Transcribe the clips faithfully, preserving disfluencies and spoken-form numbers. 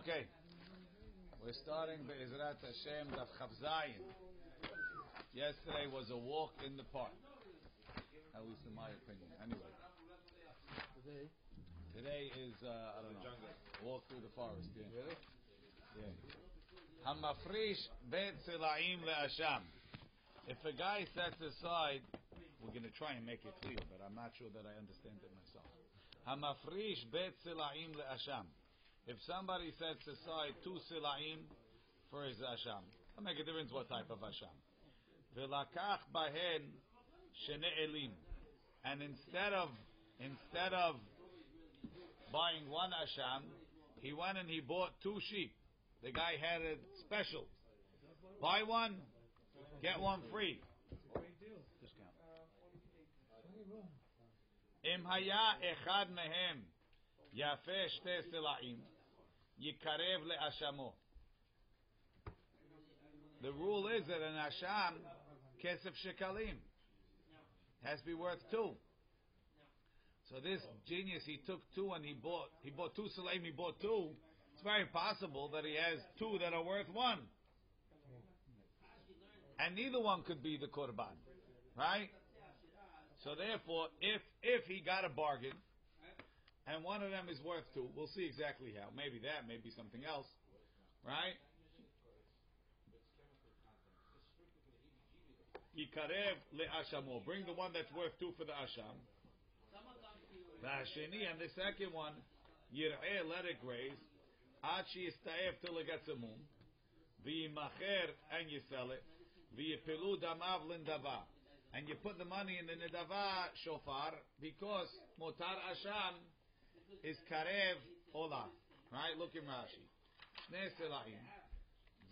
Okay, we're starting Izrat Hashem Daf Khabzain. Yesterday was a walk in the park, at least in my opinion. Anyway, today, today is uh, I don't know, walk through the forest. Yeah, really? Yeah. Hammafrish Beit Silaim leAsham. If a guy sets aside, we're going to try and make it clear, but I'm not sure that I understand it myself. Hammafrish Beit Silaim leAsham. If somebody sets aside two silaim for his asham, it'll make a difference what type of asham. V'lakach bahen shene'elim. And instead of instead of buying one asham, he went and he bought two sheep. The guy had it special. Buy one, get one free. Discount. Imhaya echad mehem. Yafesh teh silaim, Yikarev LeAshamo. The rule is that an asham, kesev shekalim, has to be worth two. So this genius, he took two and he bought, he bought two silaim, he bought two. It's very possible that he has two that are worth one. And neither one could be the korban. Right? So therefore, if, if he got a bargain, and one of them is worth two. We'll see exactly how. Maybe that, maybe something else. Right? Yikarev LeAsham. Bring the one that's worth two for the asham. V'asheni, and the second one, Yir'eh, let it graze. Ad sheyistaev till it gets a moon. V'yimacher, and you sell it. V'yipilu damav l'ndava. And you put the money in the nedava shofar, because motar asham is karev ola. Right? Look in Rashi. Ne'ese la'im.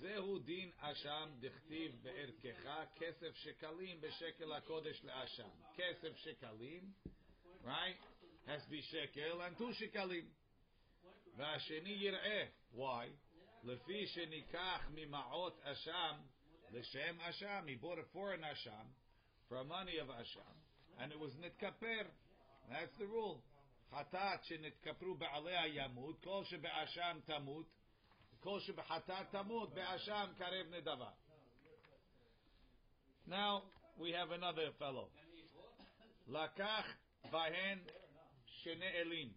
Zehu din Asham dichtiv be'erkecha kesef shekalim be'shekel hakodesh le'asham. Kesef shekalim, right? Has to be shekel and two shekalim. V'asheni yir'eh. Why? Lefishenikach mimagot Asham l'shem Asham. He bought it for an Asham, for money of Asham. And it was nitkaper. That's the rule. Hata Kapru Yamut, Kol Shebe Asham Tamut, Kol Shebe Hata Tamut, Be'asham Karev Nedava. Now we have another fellow. Lakach Bahen Shene Elim.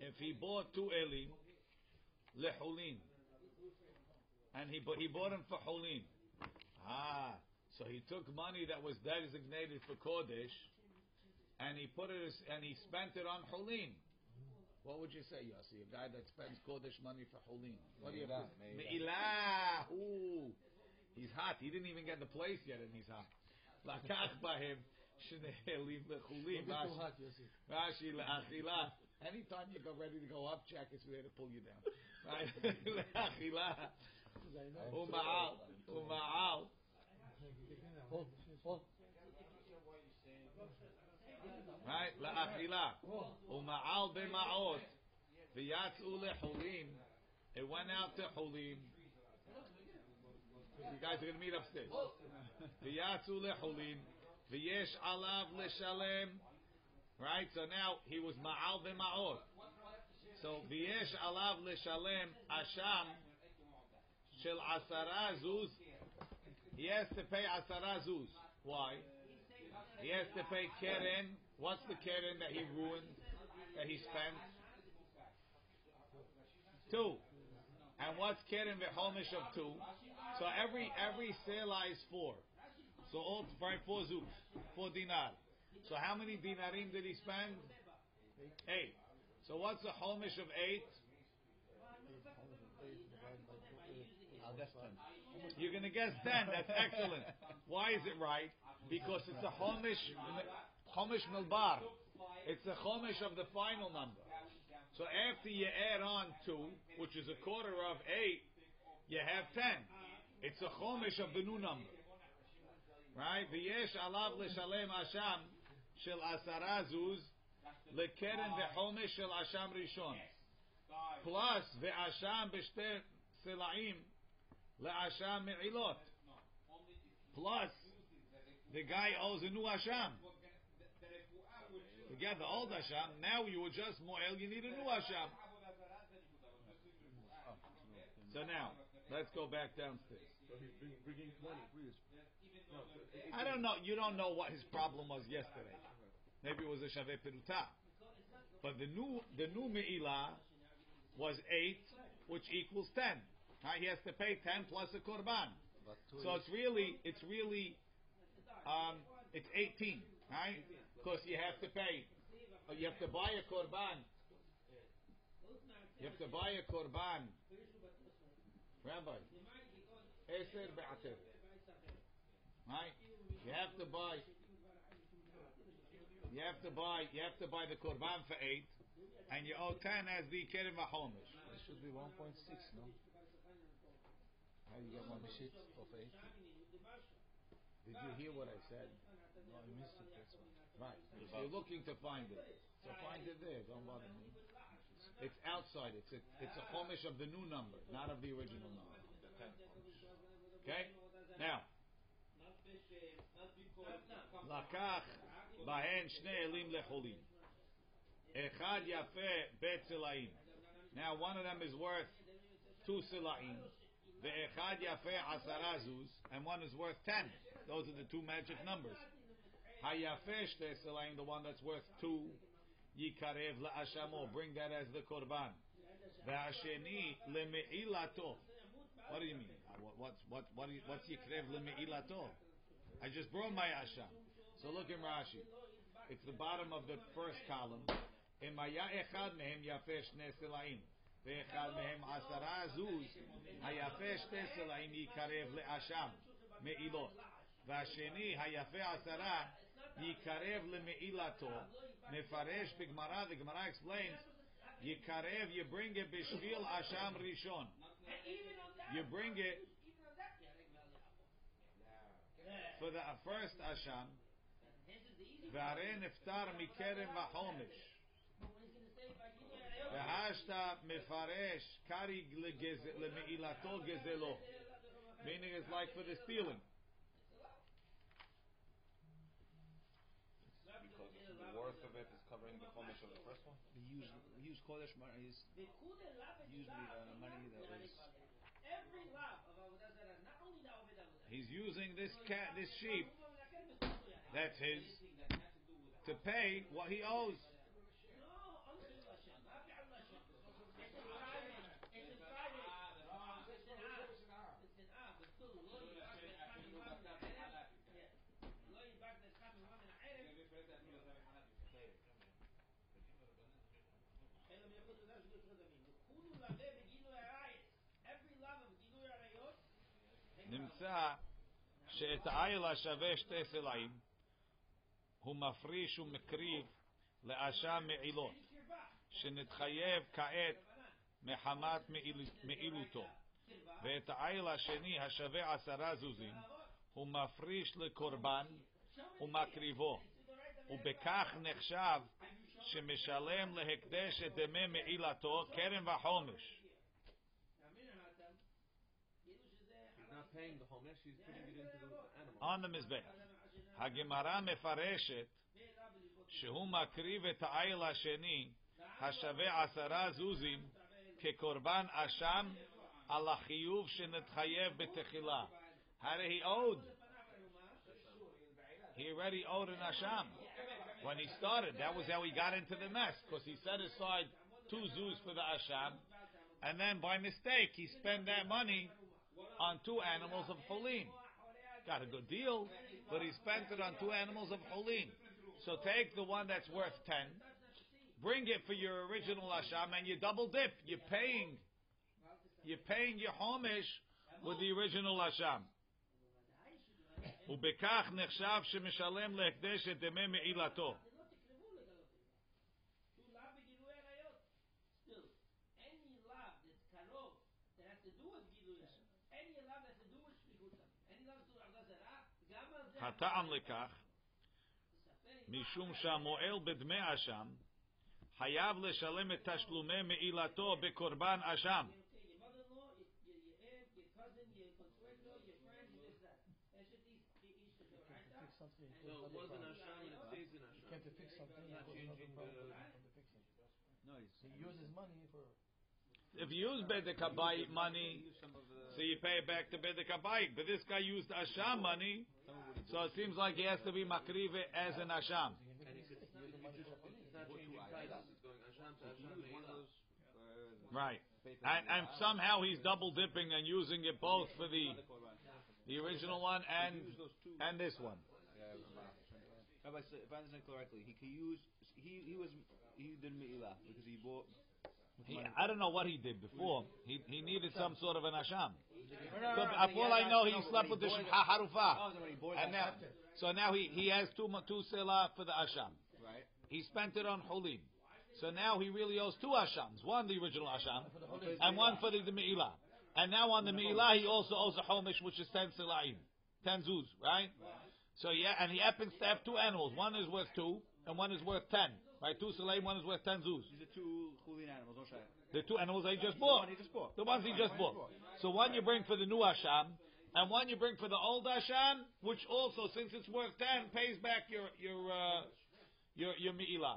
If he bought two Elim, Lehulin. And he he bought him for Hulin. Ah, so he took money that was designated for Kodesh. And he put it, and he spent it on Hulin. What would you say, Yossi? A guy that spends Kodesh money for Hulin. What do you think? Me'ilah. Ooh. He's hot. He didn't even get the place yet, and he's hot. Lakach b'hem shne'elim lechulin. Rashi le'achila. Anytime you go ready to go up, Jack is there to pull you down. Right? Le'achila. O ma'al. O ma'al. Right? La 'afila. O ma'al be ma'ot. V'yatzu lehulim. It went out to hulim. You guys are going to meet upstairs. V'yatzu lehulim. V'yesh alav leshalem. Right? So now he was ma'al be ma'ot. So v'yesh alav leshalem asham shel asara zuz. He has to pay asara zuz. Why? He has to pay keren. What's the keren that he ruined, that he spent? Two. And what's keren v'chomish of two? So every every selah is four. So all right, four zuz, four dinar. So how many dinarim did he spend? Eight. So what's the chomish of eight? You're going to guess ten. That's excellent. Why is it right? Because it's a chomish, chomish milbar. It's a chomish of the final number. So after you add on two, which is a quarter of eight, you have ten. It's a chomish of the new number. Right? V'yesh alav l'shalem asham shel asara zuz lekeren v'chomish shel asham rishon. Plus v'asham b'shter silaim le'asham me'ilot. Plus the guy owes a new asham. Forget the old asham. Now you were just mo'el. You need a new asham. So now, let's go back downstairs. So he's been bringing twenty. I don't know. You don't know what his problem was yesterday. Maybe it was a Shaveh Pilta. But the new the new Me'ilah was eight, which equals ten. Now he has to pay ten plus a Korban. So it's really, it's really, um, it's eighteen, right? Because you have to pay, you have to buy a Korban. You have to buy a Korban. Rabbi, Eser Ba'ater. Right? You have to buy, you have to buy, you have to buy the Korban for eight, and you owe ten as the Yikarev machomish. It should be one point six, no? How do you get one sheet of eight? Did you hear what I said? No, I missed it, that's why. Right, so you're looking to find it. So find it there, don't bother me. It's outside, it's a, it's a chomish of the new number, not of the original number. Okay? Now, Lakach bahen shnei elim lecholim. Echad yafeh bet silaim. Now one of them is worth two silaim. Veichad Yafesh Asara Azuz, and one is worth ten. Those are the two magic numbers. Yafesh teh silaim, the one that's worth two. Yikarev LeAsham, bring that as the Korban. V'asheni yirach. What do you mean? What, what, what, what, what's Yikarev lemeilato? I just brought my Asham. So look in Rashi. It's the bottom of the first column. Imhaya echad mehem Yafesh Neselaim. V'echad mehem asara azuz, hayafesh teh silaim yikarev le'asham me'ilot. V'asheni hayafesh asara yikarev lemeilato mefaresh b'gmarah. The Gemara explains, yikarev, you bring it b'shvil asham rishon. You bring it for the first asham. V'arei niftar mikerev machomish. V'hasta mefaresh kari lemeilato gezelo, meaning it's like for the stealing. Because the worth of it is covering the chomish of the first one. We use we use kodesh money. Is usually uh, money that is. He's using this cat, this sheep. That's his to pay what he owes. נמצא שאת העיל השווה שתי סלעים הוא מפריש ומקריב לאשם מעילות שנתחייב כעת מחמת מעילותו, ואת העיל השני השווה עשרה זוזים הוא מפריש לקורבן ומקריבו, ובכך נחשב שמשלם להקדש את דמי מעילתו קרן וחומש. Not paying the homesh, he's putting it into the animal. On the mizbech. Hagimara Mefareshit, Shehuma Krive Ta Ayla Sheni, Hashabe Asara Zuzim, Kekorban Asham Allah Shinathayevilah Betechila. How did he owed? He already owed an Asham. When he started, that was how he got into the mess, because he set aside two zuz for the Asham, and then by mistake he spent that money on two animals of Cholim. Got a good deal, but he spent it on two animals of Cholim. So take the one that's worth ten, bring it for your original Asham, and you double dip. You're paying, you're paying your homish with the original Asham. ובכך נחשב שמשלם להקדש את דמי מעילתו. הטעם לכך, משום שהמועל בדמי אשם חייב לשלם את תשלומי מעילתו בקורבן אשם. No, it wasn't Asham, and it stays in Asham. You can't fix something. No, he uses money for... If you use Bedekabai money, so you pay it back to Bedekabai. But this guy used Asham money, so it seems like he has to be Makrive as an Asham. Right. And, and somehow he's double dipping and using it both for the the original one and and this one. Rabbi, if I understand correctly, he could use he he was he did me'ilah because he bought. He, I don't know what he did before. He he needed some sort of an asham. After all I know, he slept with the shemcha harufa, and now so now he he has two two selah for the asham. Right. He spent it on hulim, so now he really owes two ashams. One the original asham, and one for the me'ilah. And now on the me'ilah, he also owes a chomish, which is ten silaim, ten zuz, right? So yeah, and he happens to have two animals. One is worth two, and one is worth ten. Right, two silaim, one is worth ten zuz. These are two chulin animals, don't share. The two animals I just bought. The, bought. the ones he just bought. So one you bring for the new asham, and one you bring for the old asham, which also, since it's worth ten, pays back your your uh, your your me'ilah.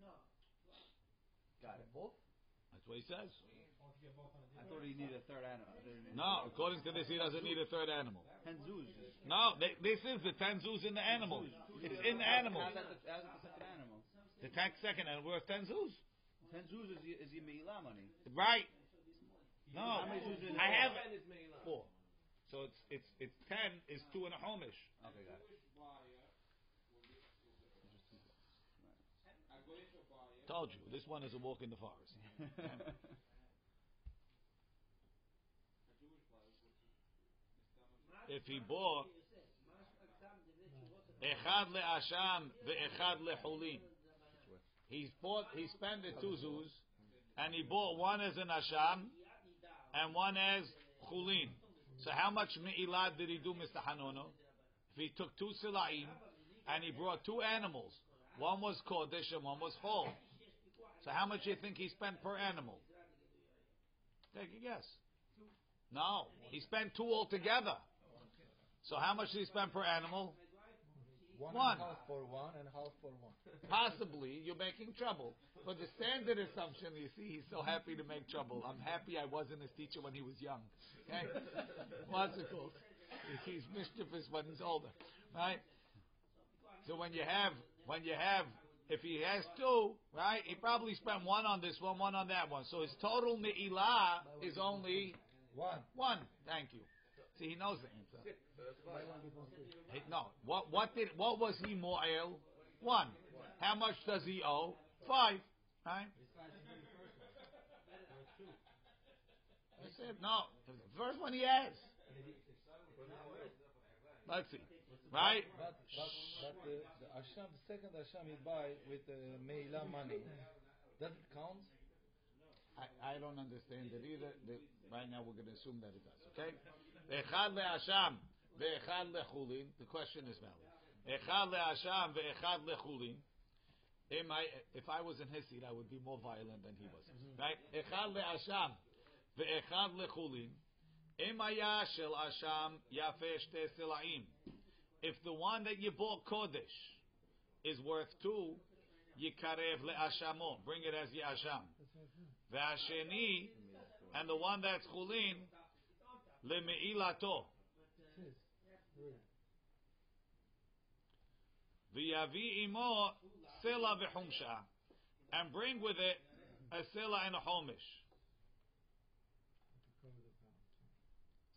No. Got it. Both. That's what he says. I thought he needed a third animal. No, according to this, he doesn't need a third animal. Ten zoos. No, they, this is the ten zoos in the animal. It's in the animal. How's that the second animal? The tax second animal worth ten zoos. Ten zoos is, is your me'ilah money. Right. No. How many zoos in the I have four. So it's it's it's ten is two and a homish. Okay, got it. Told you, this one is a walk in the forest. If he bought echad le'asham ve'echad le'chulin, he's bought, he spent the two zuz, and he bought one as an asham and one as chulin. So how much me'ilah did he do, Mister Hanono? If he took two silaim and he brought two animals, one was kodesh and one was chol. So how much do you think he spent per animal? Take a guess. No, he spent two altogether. So how much did he spend per animal? One. One and a half for one and a half for one. Possibly, you're making trouble. But the standard assumption, you see, he's so happy to make trouble. I'm happy I wasn't his teacher when he was young. Okay? What's it called? He's mischievous when he's older. Right? So when you have, when you have, if he has two, right, he probably spent one on this one, one on that one. So his total ni'ilah is only... One. One. Thank you. See, he knows the answer. He, no. What what did what was he mo'el? One. How much does he owe? Five. Right? I said no. The first one he has. Let's see. Right? But, but, but the, the Asham, the second Asham he buy with the Meila money, does it count? I, I don't understand it either. The, right now we're going to assume that it does. Okay? Echad le'asham ve'echad le'chulin. The question is valid. Echad le'asham ve'echad le'chulin. If I was in his seat, I would be more violent than he was. Right? Echad le'asham ve'echad le'chulin. Imhaya shel asham yafesh teh silaim. If the one that you bought kodesh is worth two, Yikarev LeAshamo, bring it as Yasham. V'asheni, and the one that's Chulin, lemeilato. V'yavi imo sela v'chumsha, and bring with it a sela and a homish.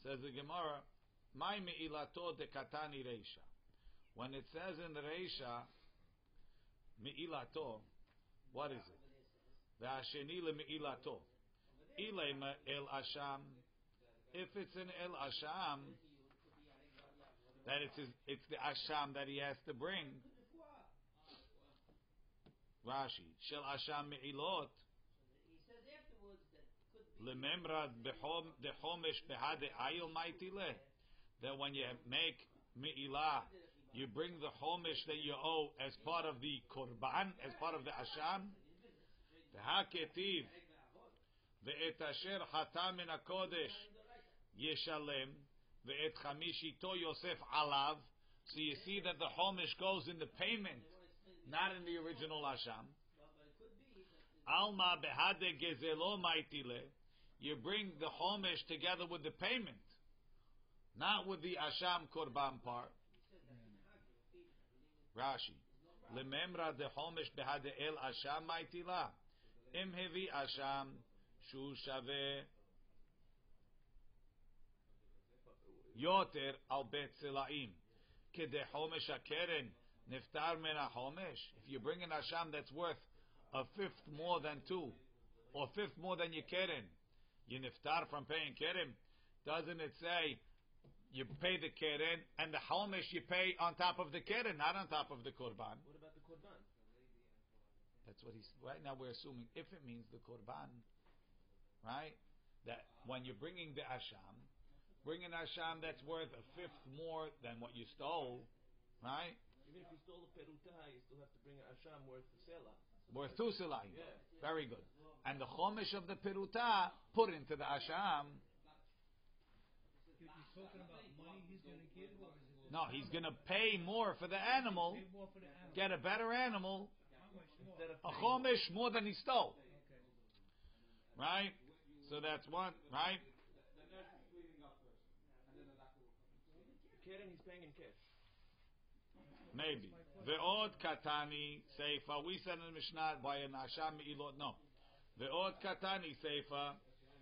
Says the Gemara, my meilato de katani reisha. When it says in the reisha me'ilato, what is it? V'asheni le'me'ilato. Ilema el asham. If it's an el asham, that it's his, it's the asham that he has to bring. Rashi shel asham me'ilot. Lememra bechom dechomish behade ayil ma'itile. That when you make me'ilah, you bring the homish that you owe as part of the korban, as part of the asham. The haketiv, ve'et asher hatam min hakodesh yeshalem, ve'et chamishito Yosef alav. So you see that the homish goes in the payment, not in the original asham. Alma behade gezelo maitile. you bring the Chomesh together with the payment, not with the Asham Korban part. Rashi, Lememra de Chomesh behade el Asham maitila, imhevi Asham shu shaveh yoter al bet selaim kede Chomesh hakeren niftar men hachomesh. If you bring an Asham that's worth a fifth more than two, or fifth more than your keren, you niftar from paying keren. Doesn't it say you pay the keren and the chomesh you pay on top of the keren, not on top of the korban? What about the korban? That's what he's right now. We're assuming if it means the korban, right? That when you're bringing the asham, bring an asham that's worth a fifth more than what you stole, right? Even if you stole a peruta, you still have to bring an asham worth a selah. Worth two silaim. Yeah. Very good. And the chomesh of the peruta put into the asham. He's talking about money he's going to give? Or is it no, he's going to pay more for the animal, get a better animal, a chomesh more than he stole. Okay. Right? So that's one, right? Keren, he's paying in cash. Maybe. Ve'od katani seifa. We said in the Mishnah by an asham me'ilot. No. Ve'od katani seifa.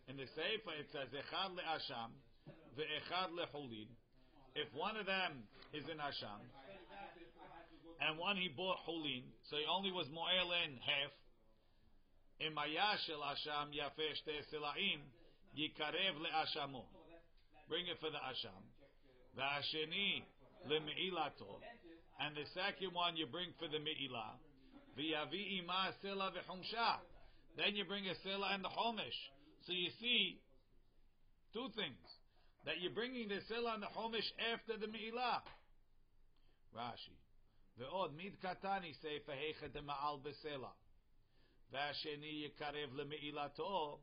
In the seifa it says echad le'asham ve'echad le'chulid. If one of them is in asham and one he bought chulin, so he only was mo'el in half. Imhaya echad mehem Yafesh teh silaim Yikarev le'ashamo. Bring it for the asham. V'asheni yirach. And the second one you bring for the me'ilah. V'yavi ima sela v'chumsha. Then you bring a sela and the chomesh. So you see two things. That you're bringing the sela and the chomesh after the me'ilah. Rashi. Ve'od mid katani seifa heicha de ma'al besela. V'asheni yikarev lemeilato.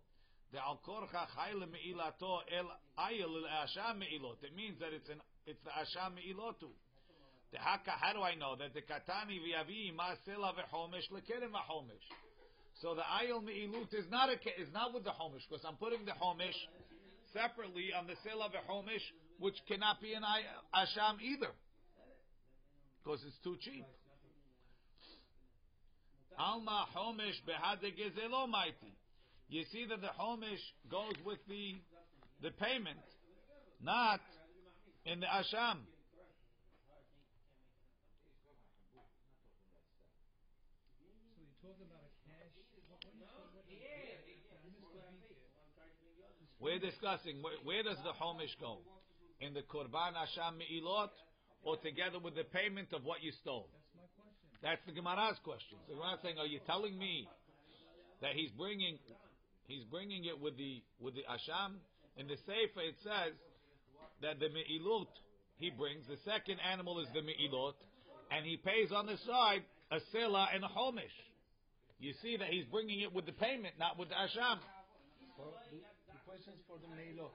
De'al korcha chai lemeilato el ayel l'asham me'ilot. It means that it's an It's the Asham Me'ilotu. The Haka, how do I know that the Katani V'yavi Ma'asela V'chomesh L'kerem V'chomesh? So the Ayil Me'ilut is not a, is not with the Chomesh, because I'm putting the Chomesh separately on the Sela V'chomesh, which cannot be an Asham either, because it's too cheap. Alma Chomesh Behade Gezelo Maiti. You see that the Chomesh goes with the the payment, not in the asham. So you're talking about a cash? What, what, what, what, we're discussing where, where does the chomesh go? In the korban asham me'ilot, or together with the payment of what you stole? That's my question. That's the Gemara's question. So we're not saying, are you telling me that he's bringing, he's bringing it with the with the asham? In the sefer it says that the me'ilot he brings, the second animal is the me'ilot, and he pays on the side a sela and a chomesh. You see that he's bringing it with the payment, not with the asham. For the, the question is for the me'ilot.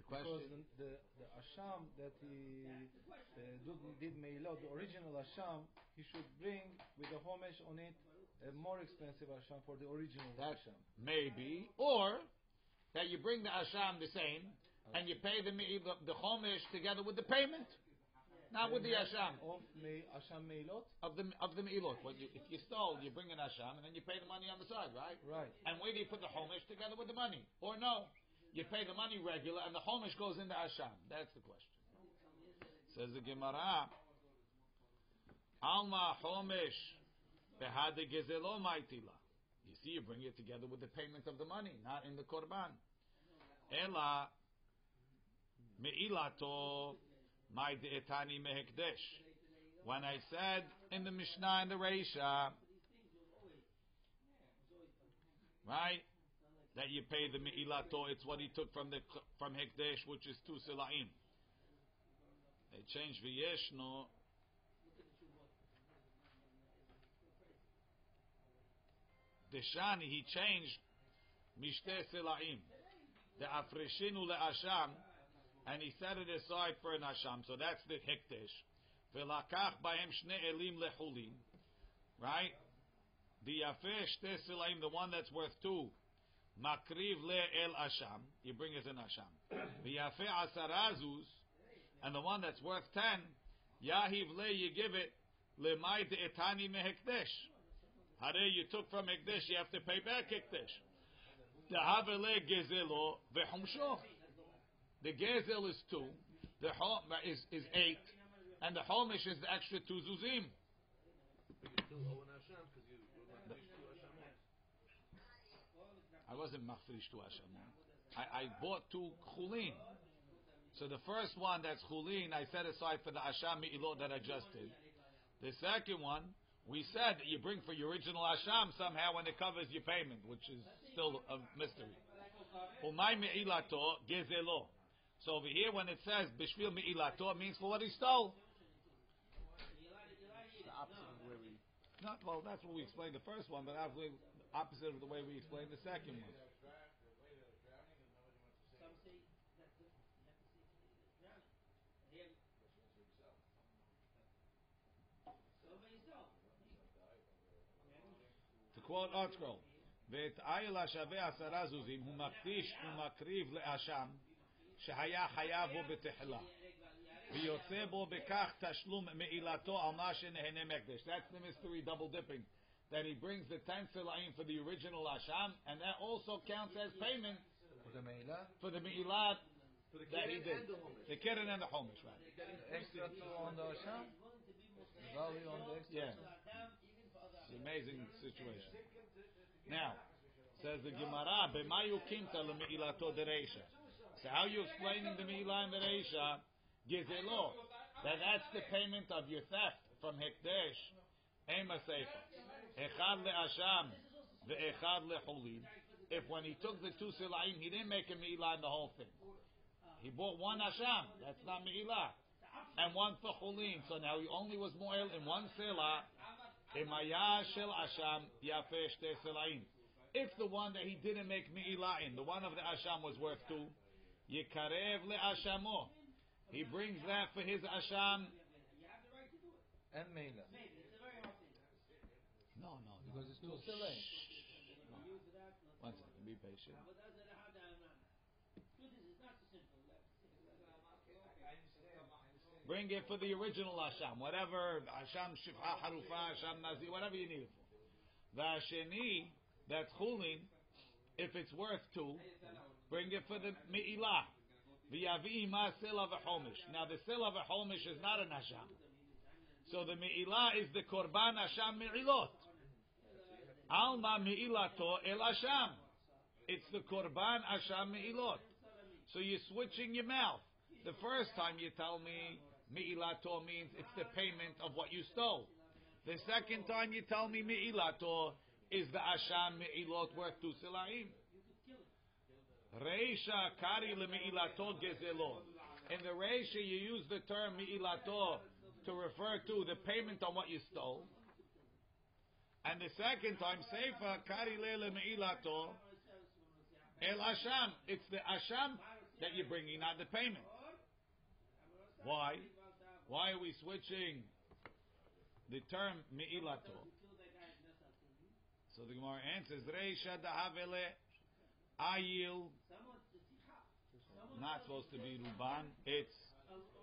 The question, because the, the, the asham that he uh, did me'ilot, the original asham, he should bring with a chomesh on it, a more expensive asham for the original asham. Maybe, or that you bring the asham the same, okay, and you pay the the, the chomesh together with the payment, not and with the asham. Of me, asham meilot? Of the of the meilot. Well, you, if you stole, you bring an asham and then you pay the money on the side, right? Right. And where do you put the chomesh together with the money? Or no, you pay the money regular and the chomesh goes into asham. That's the question. Says the Gemara, Alma chomesh behad gezelo maitila. You see, you bring it together with the payment of the money, not in the korban. Ela meilato my de'etani mehekdesh. When I said in the Mishnah and the Reisha, right, that you pay the meilato, it's what he took from the from hekdesh, which is two silaim. They changed v'yeshno. Deshani, he changed Mishte Silaim, the Afreshinu LeAsham, and he set it aside for an Asham. So that's the Hektesh. Velakach Bahem Shne Elim Lechulin. Right? The Yafesh teh silaim, the one that's worth two, Makriv le'el Asham, he brings in Asham. V'yafeh asara azuz, and the one that's worth ten, yahiv le, you give it, le'mai de'etani mehekdesh. Hare, you took from Hekdesh, you have to pay back Hekdesh. Dehave le gezelo v'chumsho. The gezel is two, the hom is, is eight, and the homish is the extra two zuzim. I wasn't machfirish to Hashem. I, I bought two chulin. So the first one that's chulin, I set aside for the Asham Me'ilot that I just did. The second one, we said that you bring for your original Asham somehow when it covers your payment, which is still a mystery. Umay me'ilato gezelo. So over here when it says bishvil me'ilato, it means for what he stole. It's the opposite of where we... Not, well, that's what we explained the first one, but obviously opposite of the way we explained the second one. To quote Art Scroll, ואת איילה שווה עשרה זוזים הוא מקדיש ומקריב לאשם שהיה חייב בו בתחלה ויוצא בו בכך תשלום מעילתו על מה שנהנה מקדש. That's the mystery double dipping. That he brings the tenth selaim for the original Asham, and that also counts as payment for the Me'ilah, for the Me'ilah that he did. The Keren and the Homish, right? Extra on the Asham? Value on the extra? Yeah. It's an amazing situation. Now, says the Gemara, B'ma yukinta l'me'ilato dereisha. So how are you explaining the Me'ilah and the Reisha? Gizelo. That that's the payment of your theft from Hekdesh. If when he took the two silaim, he didn't make a me'ilah in the whole thing. He bought one asham, that's not me'ilah, and one for chulin. So now he only was mo'el in one silah. It's the one that he didn't make me'ilah in. The one of the asham was worth two. Yikarev LeAsham. He brings that for his asham and me'ilah. No, no, no. Because it's too late. No. One second, be patient. Bring it for the original Asham, whatever, Asham Shifha Harufa, Asham Nazi, whatever you need it for. V'asheni, that chulin, if it's worth two, bring it for the me'ilah. V'yavi ima sila v'chomish. Now the sila v'chomish is not an Asham. So the me'ilah is the korban Asham me'ilot. Alma me'ilato el Asham. It's the korban Asham me'ilot. So you're switching your mouth. The first time you tell me me'ilato means it's the payment of what you stole. The second time you tell me me'ilato is the Asham me'ilot worth two silaim. Reisha kari lemeilato gezelo. In the Reisha you use the term me'ilato to refer to the payment on what you stole. And the second time, Seifa, Kari Lele Me'ilato, El Asham. It's the Asham that you're bringing, not the payment. Why? Why are we switching the term Me'ilato? So the Gemara answers, Reisha Dahavele Ayil. Not supposed to be Ruban. It's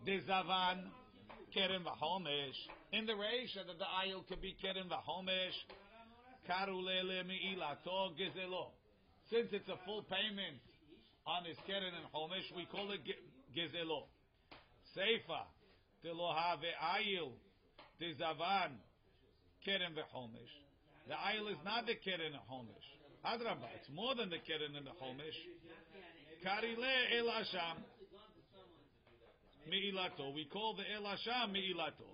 Dezavan. Keren v'homesh. In the Reisha, that the ayil could be Keren v'homesh. Karulele me'ilato gezelo. Since it's a full payment on his Keren and Homesh, we call it gezelo. Seifa, teloha ve'ayil, tezavan, Keren v'homesh. The ayil is not the Keren and Homesh. Adrabah, it's more than the Keren and the Homesh. Karile el Asham. Me'ilato. We call the El Asham Me'ilato.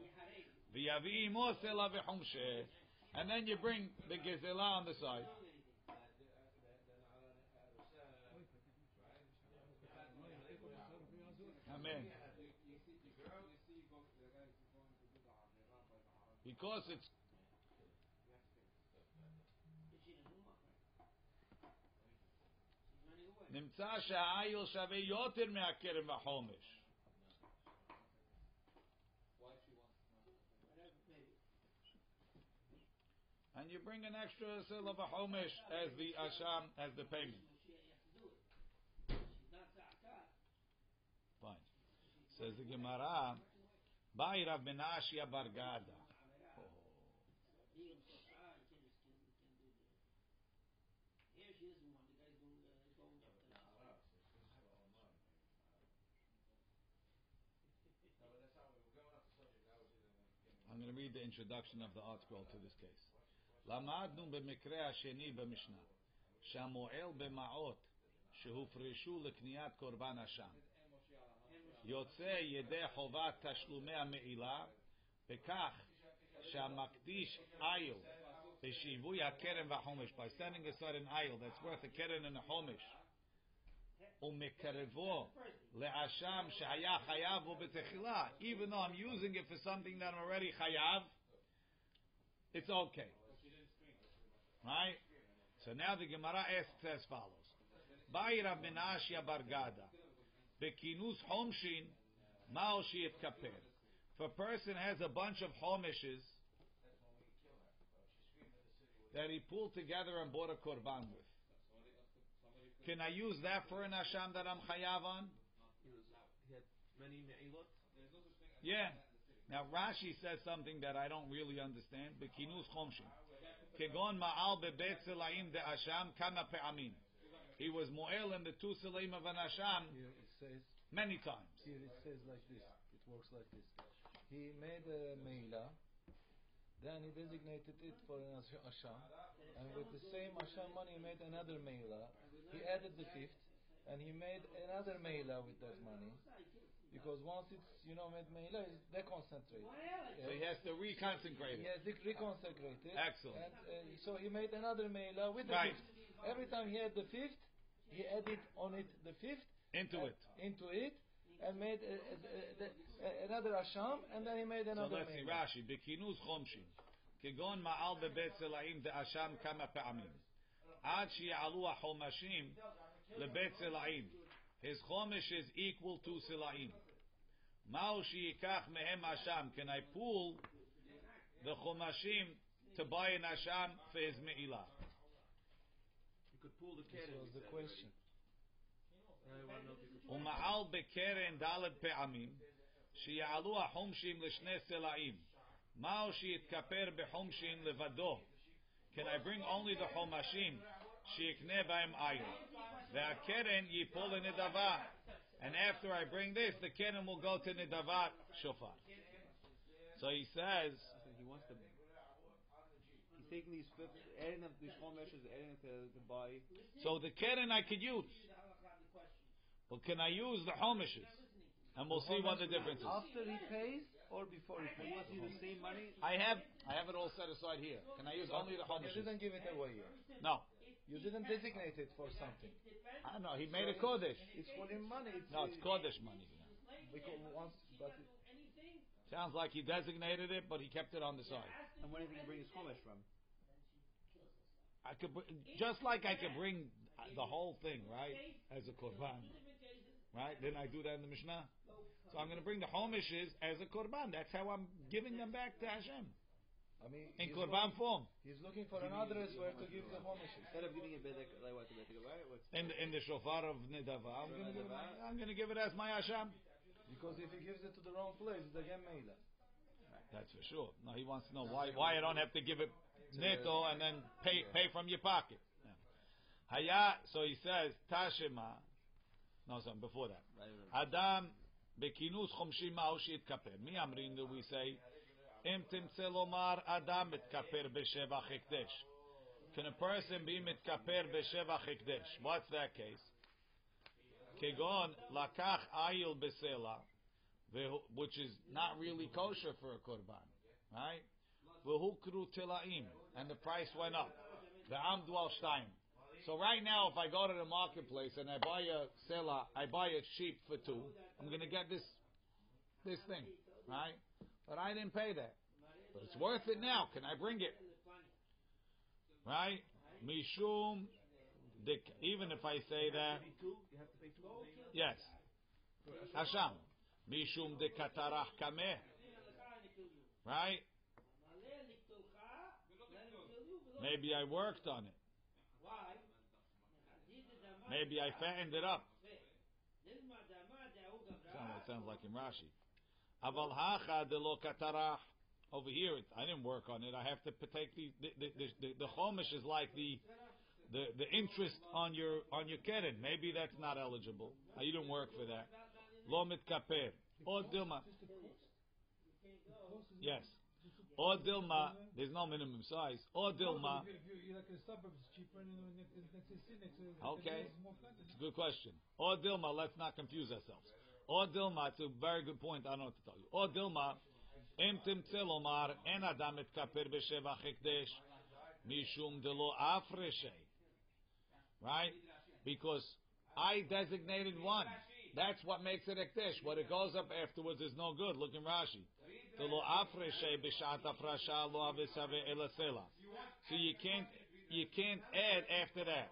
V'yavi imo sela v'chumshe. And then you bring the Gezela on the side. Amen. Because it's... Nimtza she'ayil shaveh yoter me'akeren v'chomesh. and you bring an extra sale of a chomish as the asham, as the payment. Fine. Says the Gemara, Bai Rav Menashia Bar Gada. I'm going to read the introduction of the article to this case. Lamadnu b'mikre hasheni b'mishnah, shamoel b'ma'ot, shehufreshu l'kniyat korban Asham. יוצא ידי חובת תשלומי המעילה בכך שהמקדיש איל בשיווי הקרן והחומש, by standing aside an aisle that's worth a קרן and a חומש, ומקרבו לאשם שהיה חייב בו בתחילה, even though I'm using it for something that I'm already חייב, it's okay, right? So now the Gemara asks as follows: באי רב מנאשיה בר גדה, Bekinus Homshin Mao Shiat Kapir. If a person has a bunch of Homishes that he pulled together and bought a Korban with, can I use that for an Asham that I'm Chayav on? He had many Me'ilot. Yeah. Now Rashi says something that I don't really understand. Bekinus Homshin. Kegon ma'al bebet silaim de Asham kama pe'amin. He was Mo'el in the two Silaim of an Asham many times. Here it says like this. It works like this. He made a Meila, then he designated it for an Asham, and with the same Asham money he made another Meila. He added the fifth, and he made another Meila with that money. Because once it's, you know, made Meila, it's deconcentrated. So he has to reconsecrate it. He has to reconsecrate it. Excellent. And, uh, so he made another Meila with the right. fifth. Every time he had the fifth, he added on it the fifth. Into it. Into it. And made uh, uh, uh, another Asham, and then he made another Meila. So let's see Rashi. Bekinuz Chomshin. Kegon ma'al bebet selaim de Asham kama pe'amim. Ad she'alu ha'chomashim lebet selaim. His chomish is equal to silaim. Ma'u she'ikach mehem asham. Can I pull the chomashim to buy an asham for his me'ilah? You could pull the keren. This was the question. Uma'al bekeren daled pe'amim. She'alu ha'chomshim l'shnei silaim. Ma'u she'itkaper b'chomshim levado. Can I bring only the Chomashim? Sheikne b'hem ayin. Ve'akeren yipol l'nidavah. And after I bring this, the keren will go to nidavah shofar. So he says... He wants to... He's taking these fifth, adding them to these Chomashim, adding them to the body. So the keren I could use. But can I use the Chomashim? And we'll see what the difference is. After he pays or before he pays? Was he the same money? I have I have it all set aside here. Can I use only the Chomishes? You didn't give it away here. No. You didn't designate it for something. I don't know. He made so a Kodesh. It's for him money. It's no, it's Kodesh money. Because once, but it sounds like he designated it, but he kept it on the side. And where did he bring his Chomish from? I could br- Just like I could bring the whole thing, right, as a Korban. Right? Didn't I do that in the Mishnah? So I'm going to bring the Chomishes as a Korban. That's how I'm giving them back to Hashem. I mean, in Korban looking, form. He's looking for another where to give the Chomishes. Instead of giving a Bedekabai, what to Bedekabai? In the, in the Shofar of Nedava, I'm going to give it as my Hashem. Because if he gives it to the wrong place, it's again Meila. That's for sure. No, he wants to know why why I don't have to give it Neto and then pay pay from your pocket. Haya, so he says, Tashema. No, sorry, before that. Adam, bekinus chomshim ma'oshit kaper. Mi amrin do we say, im timtze lomar adam mitkaper b'sheva chikdesh. Can a person be mitkaper b'sheva chikdesh? What's that case? Kegon lakach ayil b'sela, which is not really kosher for a korban, right? V'hukru tilaim, and the price went up. V'amdu al shtayim. So right now, if I go to the marketplace and I buy a sela, I buy a sheep for two, I'm going to get this this thing, right? But I didn't pay that. But it's worth it now. Can I bring it? Right? Mishum, even if I say that. Yes. Hasham. Mishum de katarach kameh. Right? Maybe I worked on it. Why? Maybe I fattened it up. Sounds, sounds like in Rashi. Aval hacha de lo katarah. Over here, it, I didn't work on it. I have to take the the the, the, the chomish is like the, the the interest on your on your keren. Maybe that's not eligible. You didn't work for that. Lo mitkaper. Or dilma. Yes. Or dilma, there's no minimum size. Or dilma. Okay, it's a good question. Or dilma, let's not confuse ourselves. Or dilma, it's a very good point. I don't know what to tell you. Or dilma, em timtze lomar en adam mitkaper b'sheva chekdesh mishum delo afreshe. Right? Because I designated one. That's what makes it ekdesh. What it goes up afterwards is no good. Look in Rashi. So you can't you can't add after that.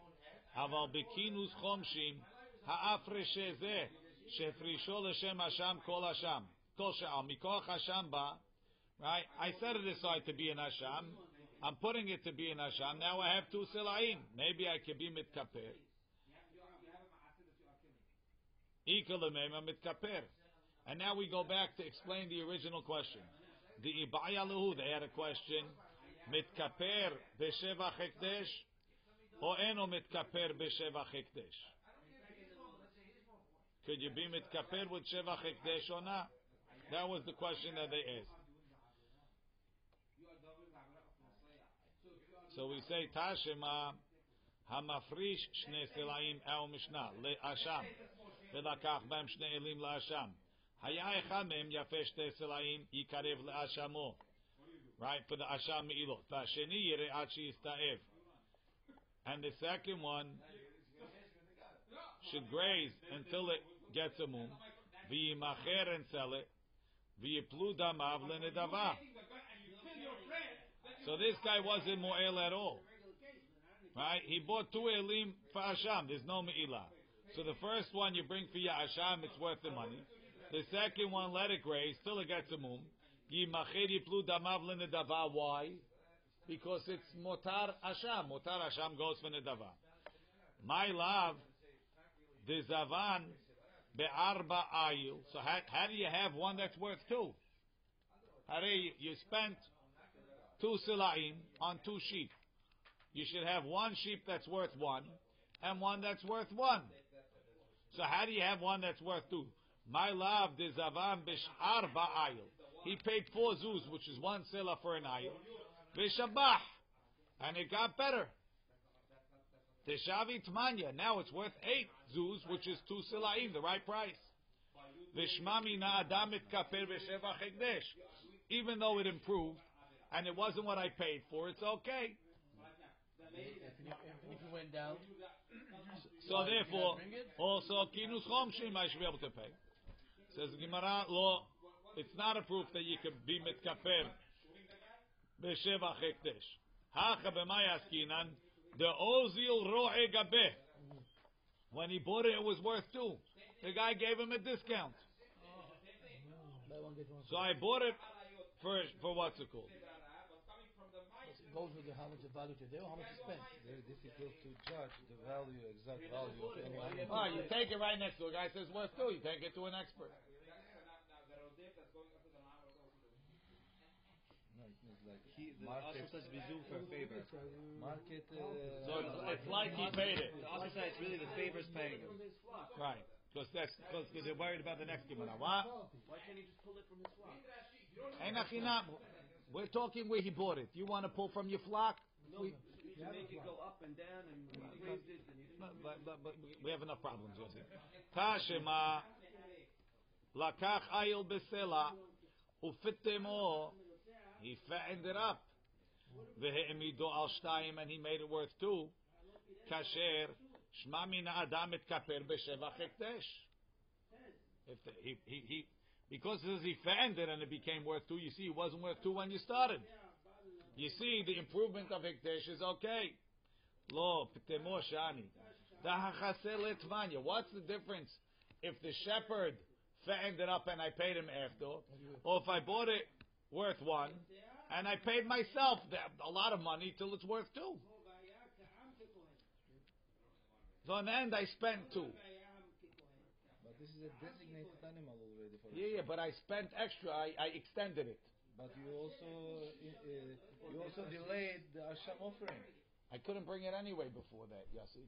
Right? I set it aside to be an Asham. I'm putting it to be an Asham. Now I have two silaim. Maybe I could be mitkaper. And now we go back to explain the original question. The Ibaya Lehu, they had a question. Mitkaper b'sheva chekdesh or eno mitkaper b'sheva chekdesh? Could you be mitkaper with sheva chekdesh or not? That was the question that they asked. So we say Tashema Hammafrish shnei silaim al mishnah le'asham ve'lakach b'hem shnei elim le'asham haya echad mehem yafesh teh silaim yikarev le'ashamo, right, for the asham me'ilot v'asheni yirach yistaev, and the second one should graze until it gets a mum v'yimacher and sell it v'yiplu damav le'nedava. So this guy wasn't mo'el at all. Right? He bought two elim for Asham. There's no me'ilah. So the first one you bring for your Asham, it's worth the money. The second one, let it graze, till it gets a mum. Why? Because it's motar Asham. Motar Asham goes for nedava. My love, the zavan be'arba ayil. So how, how do you have one that's worth two? Harei, you spent two silaim on two sheep. You should have one sheep that's worth one, and one that's worth one. So how do you have one that's worth two? My love, the zavam b'shar ba'ayil. He paid four zuz, which is one sila for an ayil. B'shabah. And it got better. Teshavi tmanya. Now it's worth eight zuz, which is two silaim, the right price. V'shmami na'adam etkaper b'sheva chekdesh. Even though it improved, and it wasn't what I paid for, it's okay. If you, if you went down. So, so therefore, also kinus chomshim, I should be able to pay. Says Gemara, lo, it's not a proof that you could be mitkaper b'sheva chekdesh. Hacha b'may askinan the ozil ro'e gabeh. When he bought it, it was worth two. The guy gave him a discount. So I bought it for for what's it called? It goes with the, how much the value today or how much you spent. Very difficult to judge the value, exact value. Oh, you take it right next to a guy says worth two. You take it to an expert. No, it's like he, the market says bizu for favor. Market. Uh, so it's, it's like he paid it. The other side is really the favors paying him. Right. Because that's because they're worried about the next Gemara. What? Why can't he just pull it from his flock? We're talking where he bought it. You want to pull from your flock? No, we, you you make it go up and down and raise it. But, but, but, but we have enough problems with it. Tashema lakach ayil besela ufitemo. He fattened it up. Veheimido al shtayim, and he made it worth two. Kasher. Shma min ha'adam etkaper b'sheva chekdesh. If the, he, he, he, because this is he fanned it and it became worth two, you see it wasn't worth two when you started. You see the improvement of hekdesh is okay. Lo, p'temo shani. What's the difference if the shepherd fanned it up and I paid him after, or if I bought it worth one and I paid myself a lot of money till it's worth two. So in the end, I spent two. But this is a designated animal already. For yeah, yeah, but I spent extra. I, I extended it. But you also uh, you also delayed the Asham offering. I couldn't bring it anyway before that, Yossi.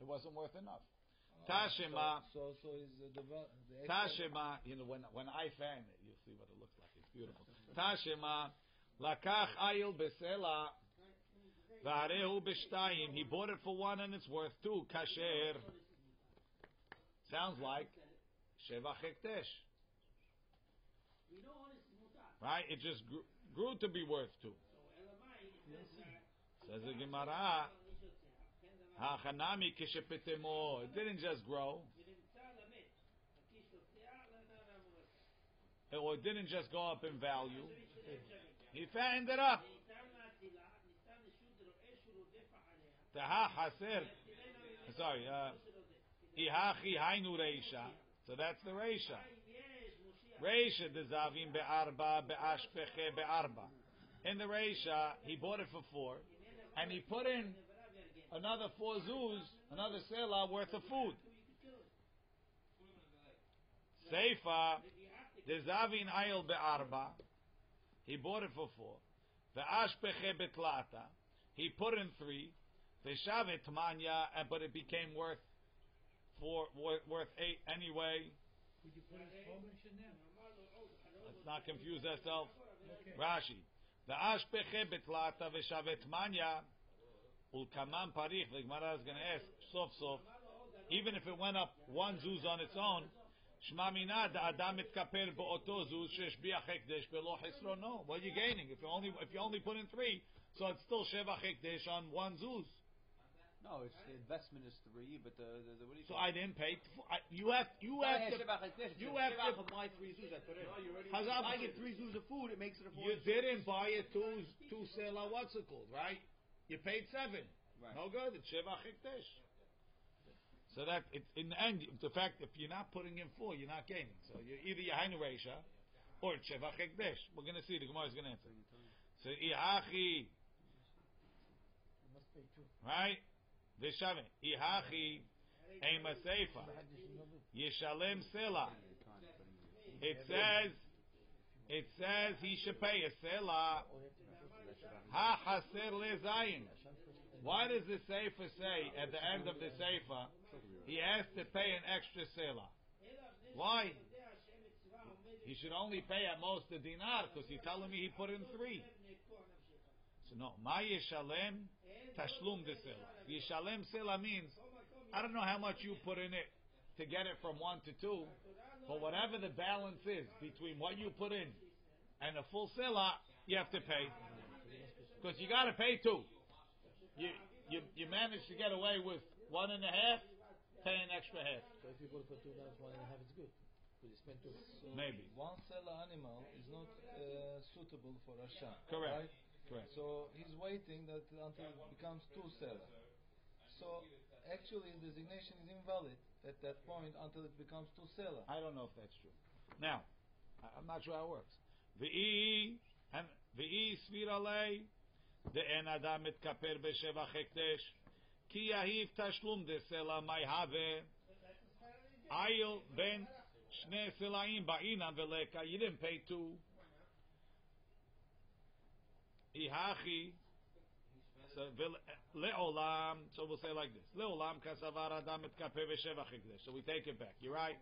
It wasn't worth enough. Tashema. So, so, so is the, the Tashema. You know, when when I fan it, you'll see what it looks like. It's beautiful. Tashema, lakach ayil besela, v'arehu b'shtayim. He bought it for one, and it's worth two. Kasher. Sounds like sheva hektesh. Right? It just grew, grew to be worth two. Says the Gemara. It didn't just grow. Or it didn't just go up in value. He found it up. Sorry. Uh, so that's the Reisha. Reisha de Zavim be'arba be'ashpeche be'arba. In the Reisha, he bought it for four. And he put in another four zuz, another selah worth of food. Seifa, dezavin ayil be'arba, he bought it for four. Ve'ashpeche betlata, he put in three. Ve'shavet manya, but it became worth four, worth eight anyway. Let's not confuse ourselves. Okay. Rashi, ve'ashpeche betlata ve'shavet manya. Ulkaman parich, the Gemara is going to ask, sof sof, even if it went up one zuz on its own, shmamina da adam mitkaper bo'oto zuz sheshbiach hekdesh beloh hesro. No, what are you gaining if you only if you only put in three? So it's still sheva hekdesh on one zuz. No, it's the investment is three, but the, the, the what do you so I didn't pay. I, you have you have to you have to buy three zuz. I put it. I get three zuz of food. It makes it a four. You didn't buy it two two selah. What's it called? Right. You paid seven. Right. No good. It's sheva chiktesh. So that it, in the end, the fact if you're not putting in four, you're not gaining. So you're either you're hainu reisha or it's sheva chiktesh. We're going to see. The Gemara is going to answer. So iachi, right? V'shavim iachi ema seifa yishalem sela. It says. It says he should pay a selah. Ha haser lezayin. Why does the sefer say at the end of the sefer he has to pay an extra selah? Why? He should only pay at most a dinar because he's telling me he put in three. So no, ma yishalem tashlum de selah. Yishalem selah means I don't know how much you put in it to get it from one to two, but whatever the balance is between what you put in and a full selah, you have to pay because you got to pay two. You you you managed to get away with one and a half, pay an extra half. So if you go for two dollars, one and a half is good. You spend two. So maybe one selah animal is not uh, suitable for Asham. Correct. Right? Correct. So he's waiting that until it becomes two selah. So actually, his designation is invalid at that point until it becomes two selah. I don't know if that's true. Now, I'm not sure how it works. V'i and v'i sviralei de'en adam mitkaper b'sheva chektesh ki yahiv tashlum de selah mayhave ayil ben shnei selaim ba'inam veleka. You didn't pay two. Ihachi. So le'olam, so we'll say like this: le'olam kasavar adam mitkaper v'sheva chikdesh. So we take it back. You're right.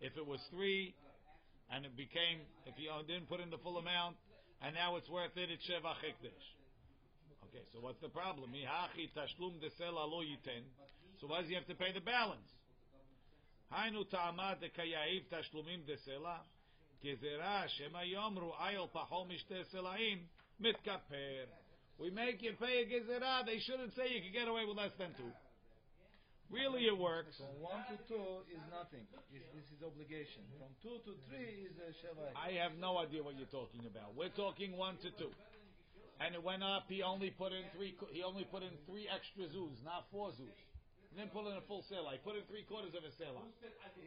If it was three, and it became, if you didn't put in the full amount, and now it's worth it, it's sheva chikdesh. Okay. So what's the problem? Mihachi tashlum desela lo yiten. So why does he have to pay the balance? Hainu ta'amad dekayayiv tashlumim desela gezerah shema yomru ayol pachomish teselaim mitkaper. We make you pay a gezerah. They shouldn't say you can get away with less than two. Really, it works. From one to two is nothing. It's, this is obligation. From two to three is a shavai. I have no idea what you're talking about. We're talking one to two, and it went up. He only put in three. He only put in three extra zoos, not four zoos. He didn't put in a full selah. He put in three quarters of a selah.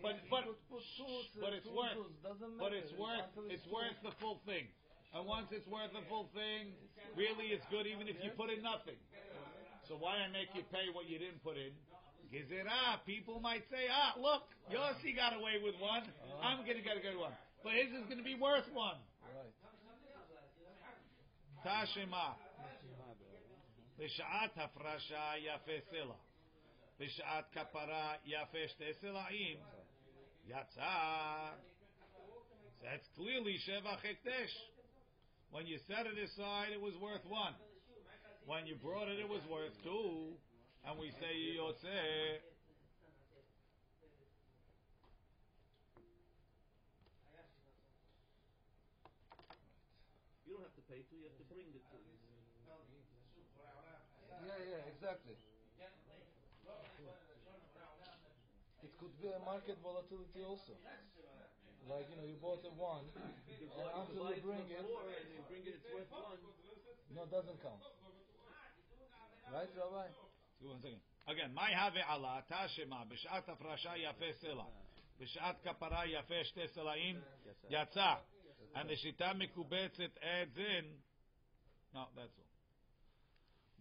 But but but it's worth. But it's worth. It's worth the full thing. and once it's worth the full thing, really it's good even if you put in nothing. So why I make you pay what you didn't put in? Gezerah, people might say, ah, look, Yossi got away with one, I'm going to get a good one. But his is going to be worth one. Tashema. B'sha'at hafrasha yafeh sila. B'sha'at kapara yafesh teh silaim. Yatsa. That's clearly sheva hekdesh. When you set it aside, it was worth one. When you brought it, it was worth two. And we say, Yotze. You don't have to pay two, you have to bring the two. Yeah, yeah, exactly. It could be a market volatility also. Like, you know, you bought a one, and after you bring it, and you bring it, it's worth one. No, it doesn't count. Right, Rabbi? One second. Again, my have ala tashema b'shat afrasha yafeh sila b'shat kapara yafeh shteh silaim yatsa and the shita mikubetzet adds in. No, that's all.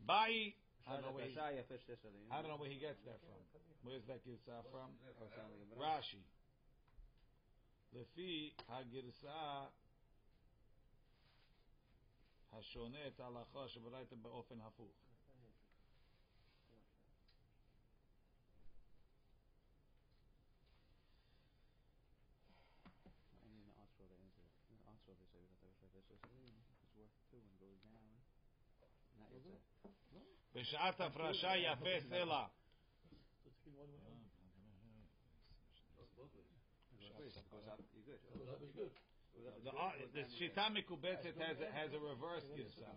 By I don't know where he, I don't know where he gets that from. Where's that girsah from? Rashi. Lefi hagirsah hashonet halacha sheberaita beofen hafuch. It's worth two and goes down. Not yet. B'shat hafrasha yafeh sila. The shita mikubetzet has a, has a reverse girsah.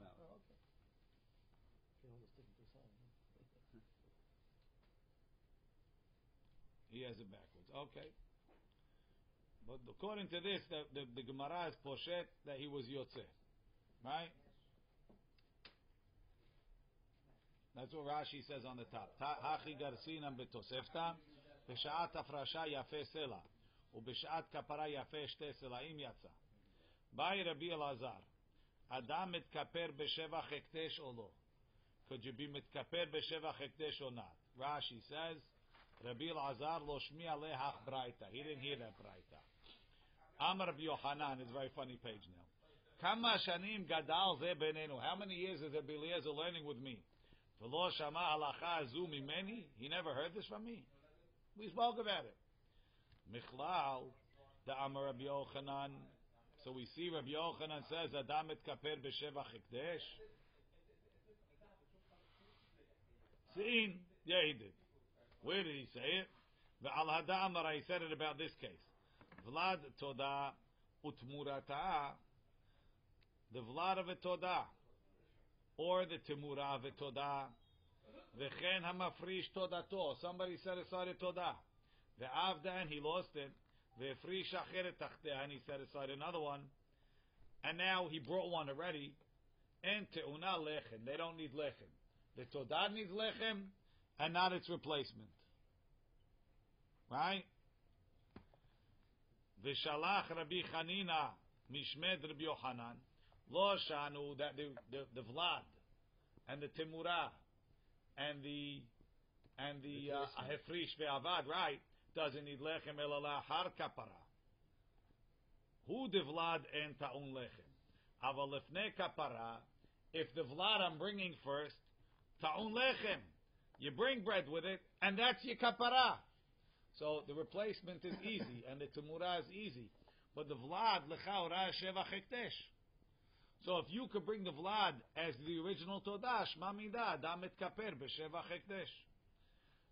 He has it backwards. Okay. But according to this, the, the, the Gemara is poshet that he was Yotze. Right? That's what Rashi says on the top. Hachi garsinam betosefta, b'sha'at afrasha yafeh sela, u'b'sha'at kapara yafeh shteh selaim yatsa. By Rabbi Elazar, adam mitkaper b'sheva hektesh or lo? Could you be mitkaper b'sheva hektesh or not? Rashi says, Rabbi Elazar lo shmi'a lehach braita. He didn't hear that braita. Amar Rabbi Yochanan, it's a very funny page now. Kama shanim gadal ze benenu. How many years is Rabbi Eliezer learning with me? V'lo shama halacha azu mimeni. He never heard this from me. We spoke about it. Michlal da Amar Rabbi Yochanan. So we see Rabbi Yochanan says adam etkaper b'sheva chikdesh. Seen? Yeah, he did. Where did he say it? V'al hada amara, he said it about this case. Vlad toda utmurata. The vlad of a toda, or the timura of a toda. V'chen hamafrish todato. Somebody set aside a toda. V'avda, and he lost it. V'efrish acheret tachteh, and he set aside another one. And now he brought one already. And te'una lechem. They don't need lechem. The toda needs lechem. And not its replacement. Right? V'shalach Rabbi Chanina mishmed Rabbi Yochanan lo shanu, that the, the the vlad and the timura and the and the hefrish ve'avad, right, doesn't need lechem elala har kapara. Who the vlad and ta'un lechem? Aval lefne kapara. If the vlad I'm bringing first, ta'un lechem. You bring bread with it, and that's your kapara. So the replacement is easy, and the temura is easy. But the vlad, lechaura, sheva chektesh. So if you could bring the vlad as the original todash, mamida, damet kaper b'sheva chektesh.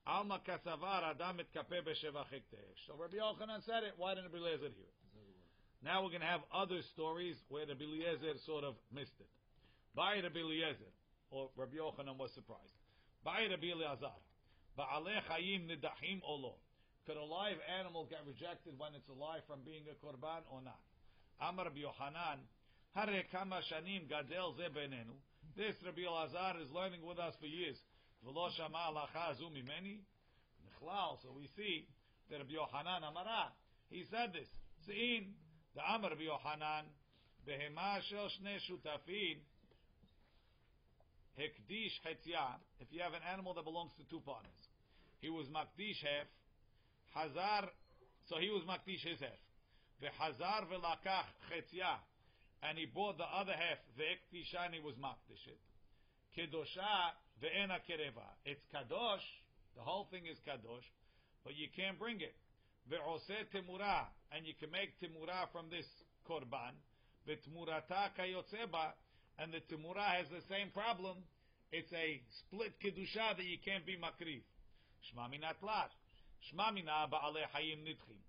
Alma kasavara, damet kaper b'sheva chektesh. So Rabbi Yochanan said it, why didn't Rabbi Eliezer hear it? Now we're going to have other stories where Rabbi Eliezer sort of missed it. By Rabbi Eliezer, or Rabbi Yochanan was surprised. By Rabbi Elazar, ba'alei chayim nidachim olo. Could a live animal get rejected when it's alive from being a korban or not? Amar Rabbi Yochanan, hare kama shanim gadel ze benenu. This Rabbi Elazar is learning with us for years. V'lo shama halacha azu mimeni. Nichlal. So we see that Rabbi Yochanan amara. He said this. Seeing the Amar Rabbi Yochanan בהמה shel shnei shutafim hekdish chetzia. If you have an animal that belongs to two partners, he was makdish half. Hazar, so he was makdish his half. Vehazar velakach chetzia, and he bought the other half. Vehekdisha, and he was makdish it. Kedosha ve'ena kereva. It's kadosh. The whole thing is kadosh, but you can't bring it. Ve'oseh temura, and you can make temura from this korban. Ve'temurata kayotzeba, and the temura has the same problem. It's a split kedusha that you can't be makriv. Shma minat lar, shma mina ba'alei hayim nitchim.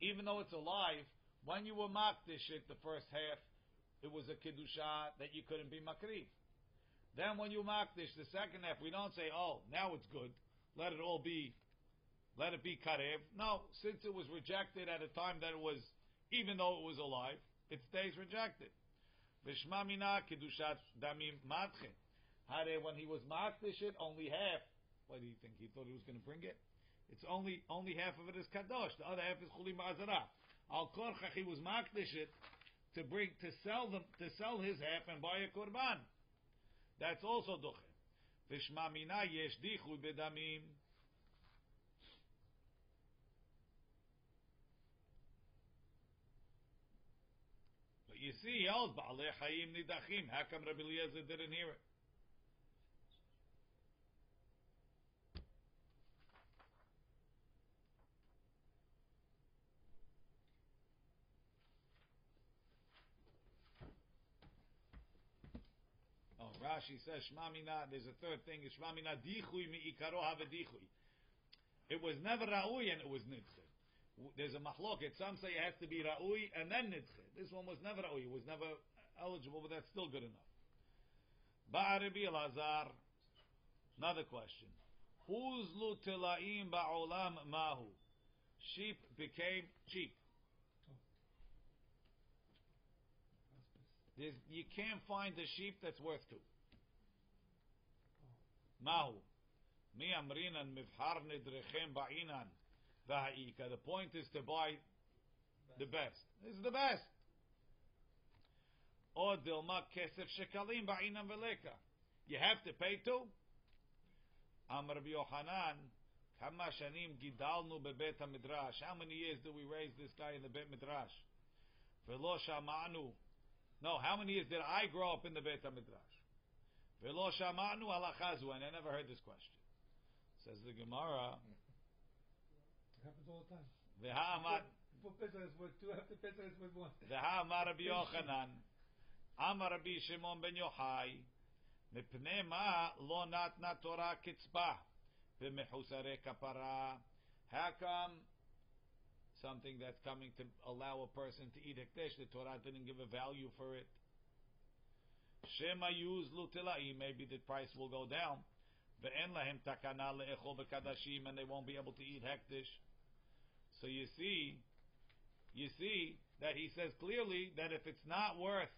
Even though it's alive, when you were makdish it, the first half, it was a kedusha that you couldn't be makriv. Then when you makdish the second half, we don't say, oh, now it's good. Let it all be, let it be karev. No, since it was rejected at a time that it was, even though it was alive, it stays rejected. V'shma mina kedushat damim matchin. Hare, when he was makdish it, only half. What do you think? He thought he was going to bring it? It's only, only half of it is kadosh. The other half is chuli ma'azara. Al korchach, he was makdish it to bring, to sell them, to sell his half and buy a korban. That's also doche. V'shma mina yesh dichul bedamim. But you see, he holds ba'alei chayim nidachim. How come Rabbi Elazar didn't hear it? Oh, Rashi says Shema Mina. There's a third thing. Shema Mina dichui mi'ikaro havedichui. It was never ra'ui and it was nidche. There's a machloket. Some say it has to be ra'ui and then nidche. This one was never ra'ui. It was never eligible, but that's still good enough. Ba'a Rabbi Elazar. Another question. Huzlu tela'im ba'olam mahu. Sheep became cheap. There's, you can't find a sheep that's worth two. Mahu, mi amrinan mivhar nidrechem ba'inan v'ha'ika. The point is to buy the best. It's the best. Or dilma kesev shekalim ba'inan veleka. You have to pay two. Am Rabbi Yochanan, kama shanim gidalnu bebet midrash. How many years do we raise this guy in the bet midrash? V'lo shama'anu. No, how many years did I grow up in the Beit HaMidrash? V'lo shama'nu alachazu, and I never heard this question. Says the Gemara. It happens all the time. V'ha'amar. For Pesach is worth two, after Pesach is worth one. V'ha'amar Rabbi Yochanan. Amar Rabbi Shimon ben Yochai. Mipnei ma lo natna Torah kitzpah. V'mechusarei kapara. How come something that's coming to allow a person to eat hekdesh, the Torah didn't give a value for it? Shema yuz lutilaim, maybe the price will go down. Ve'en lahem takana le'echol v'kadashim, and they won't be able to eat hekdesh. So you see, you see that he says clearly that if it's not worth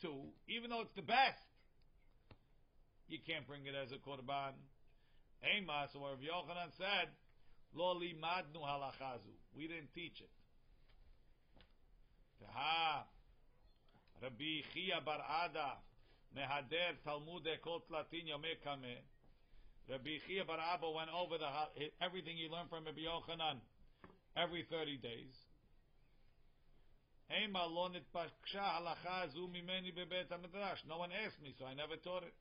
two, even though it's the best, you can't bring it as a korban. Ema, so Rav Yochanan said, Lo limadnu halachazu. We didn't teach it. Taha Rabbi Chia bar Ada mehader Talmud ekot latin yomekame. Rabbi Chia bar Abba went over the everything he learned from Rabbi Yochanan every thirty days. Ema lo nitpaksha halachazu mimeni bebet hamidrash. No one asked me, so I never taught it.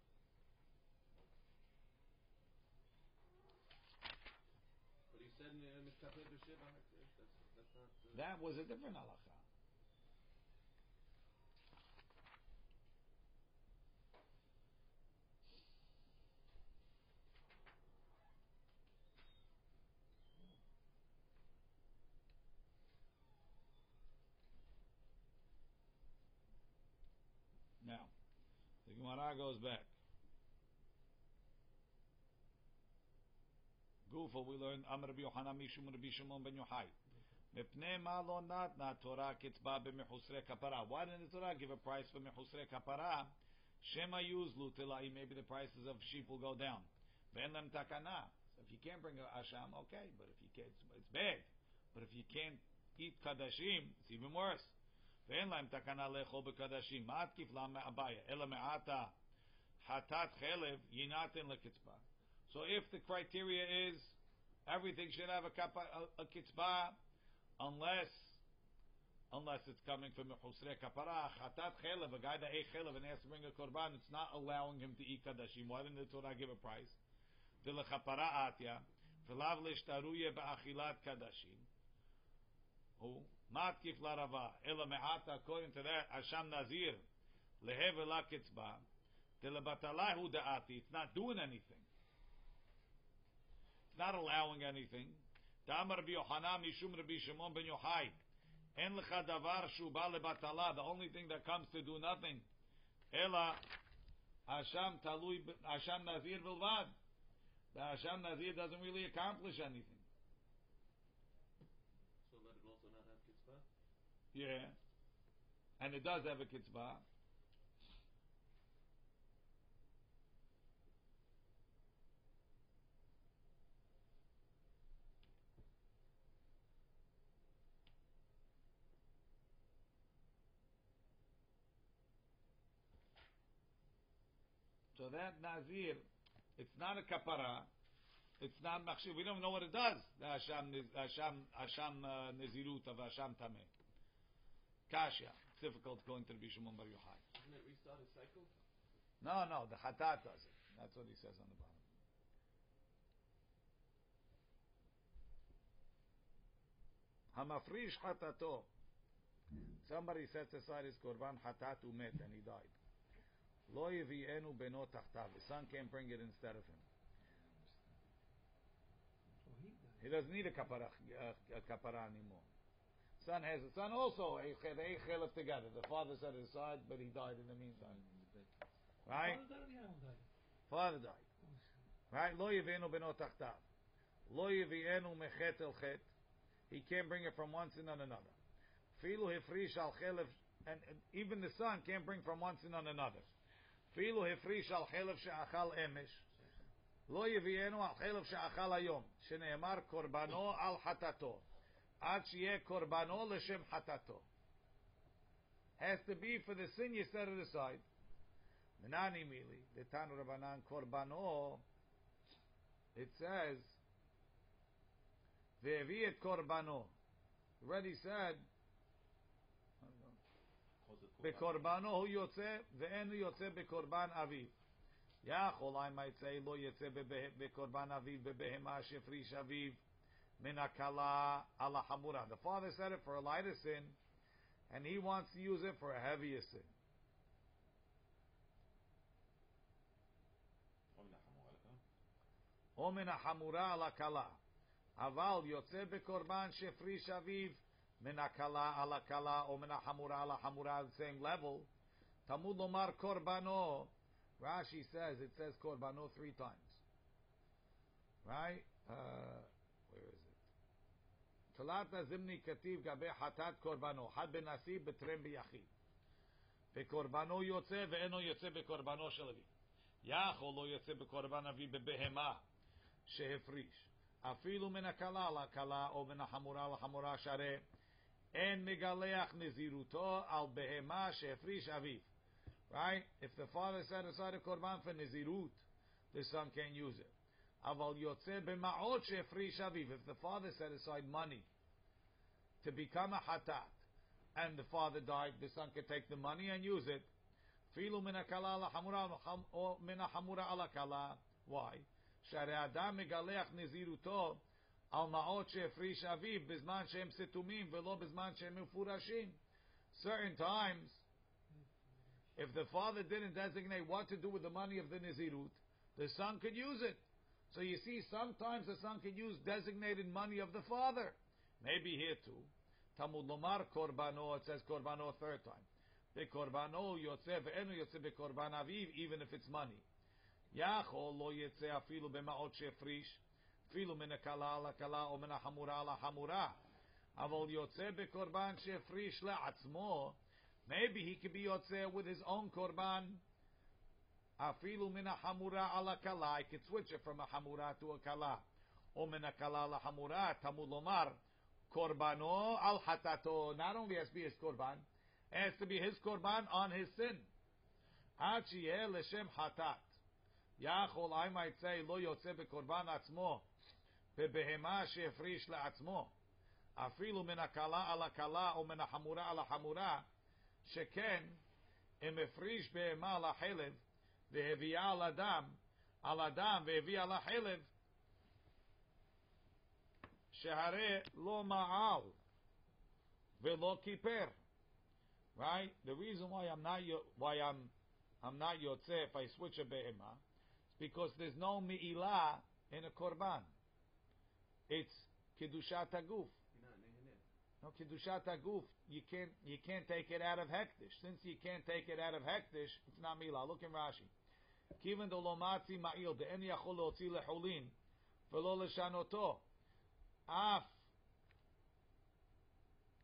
That was a different halacha. Now, the Gemara goes back. Gufa, we learned Amr Rabbi Yochanan Mishum Rabbi Shimon ben Yochai. Mepnei ma lo natna Torah kitzba b'mechusrei kapara. Why didn't the Torah give a price for mechusrei kapara? Shema yuzlu tilai. Maybe the prices of sheep will go down. Ve'en lem takana. So if you can't bring asham, okay, but if you can't, it's bad. But if you can't eat kadashim, it's even worse. ואין להם תקנה לאכול בקדשים, מה התקיפלה מהבעיה, אלא מעטה חטאת חלב ינתן לקצבה. So if the criteria is everything should have a kitzbah, unless unless it's coming from Husrei Kapara, Chatat Chelev, a guy that ate Chelev and has to bring a Korban, it's not allowing him to eat Kadashim. Why didn't the Torah give a price? Dilachapara Atya, Velav Lishtaruye Ba'achilat Kadashim. Who? Matkif Larava, Ela Me'ata, according to that, Asham Nazir, Lehevela Kitzbah, Dilabatalahu Da'ati, it's not doing anything. It's not allowing anything. Damar Rabbi Yochanan Mishum Rabbi Shimon ben Yochai. En lecha davar shuba lebatala. The only thing that comes to do nothing. Ela Hasham talui Hasham Nazir bilvad. The Hasham Nazir doesn't really accomplish anything. So let it also not have kitzvah? Yeah, and it does have a kitzvah. So that Nazir, it's not a kapara, it's not machshir. We don't know what it does. The Hasham, Hasham, Hasham uh, Nazirut of Hasham Tameh. Kasha. It's difficult going to Rabbi Shimon Bar Yochai. Doesn't it restart a cycle? No, no. The Hatat does it. That's what he says on the bottom. Hammafrish hatato. Somebody sets aside his korban hatat umet and he died. Lo yevienu beno tachtav. His son can't bring it instead of him. He doesn't need a kapara, a kapara anymore. Son has a son also. They chelav together. The father set it aside, but he died in the meantime. Right? Father died. Right? Lo yevienu beno tachtav. Lo yevienu mechet el chet. He can't bring it from one sin on another. Filu hefrish al chelav, and even the son can't bring from one sin on another. Filu hifrish al chelav she'achal emesh, lo yevienu al chelav she'achal hayom, shene'emar korbano al hatato, ad sheyeh korbano l'shem hatato. Has to be for the sin you set it aside. Menani mili, the Tanu Rabbanan korbano, it says, ve'evi et korbano. Already said, I don't know. Bekorbano hu yotze ve'enu yotze bekorban aviv. Yachol, I might say, lo yotze bekorban aviv bebehema shefrish aviv menakala ala hamura. The father said it for a lighter sin, and he wants to use it for a heavier sin. O mina hamura ala kala. Aval yotze bekorban shefrish aviv. Menakala ala kala or menahamura ala hamura, the same level. Tamud lomar korbano. Rashi says it says korbano three times. Right? Uh, where is it? Talata zimni kativ gabe hatat korbano. Had benasi betrem biyachid. Bekorbano yotze ve'eno yotze bekorbano shelavi. Yachol lo yotze bekorban avi bebehema shehefrish. Afilu menakala ala kala or menahamura ala hamura shareh. En megaleach neziruto al behema shefrish aviv. Right? If the father set aside a korban for nezirut, the son can't use it. Aval yotze b'ma'ot shefrish aviv. If the father set aside money to become a hatat, and the father died, the son can take the money and use it. Filu minakala ala hamura or minahamura ala kala. Why? Sharei adam megaleach neziruto. Al ma'ot she'efrish aviv bizman she'em setumim ve'lo bizman she'em mufurashim. Certain times, if the father didn't designate what to do with the money of the Nazirut, the son could use it. So you see, sometimes the son can use designated money of the father. Maybe here too. Tamud lomar korbano, it says korbano a third time. Bekorbano yotze ve'enu yotze bekorban aviv, even if it's money. Yachol lo yotze afilu b'ma'ot she'efrish. Filu menakala ala kala o menahamura ala hamura. Aval yotze bekorban shefrish le'atzmo. Maybe he could be yotze with his own korban. Afilu menahamura ala kala. I could switch it from a hamura to a kala. O menakala ala hamura tamulomar. Korbano al hatato. Not only has to be his korban, It has to be his korban on his sin. Ad sheyeh l'shem hatat. Yachol, I might say, lo yotze bekorban atzmo, bebehema shefrish la'atzmo, afilu min hakala ala kala, o min hamura ala hamura, sheken, emefrish behema ala chelev, veheviya al adam, al adam veheviya ala chelev, shehare lo ma'al, velo kiper. Right? The reason why I'm not why I'm I'm not yotze if I switch a behema, it's because there's no me'ilah in a korban. It's kedushat haguf. No kedushat haguf. You can't you can't take it out of hektish. Since you can't take it out of hektish, it's not me'ilah. Look in Rashi. Kiven dolomatzi ma'il de'en yachol leotzi lechulin velo leshanoto af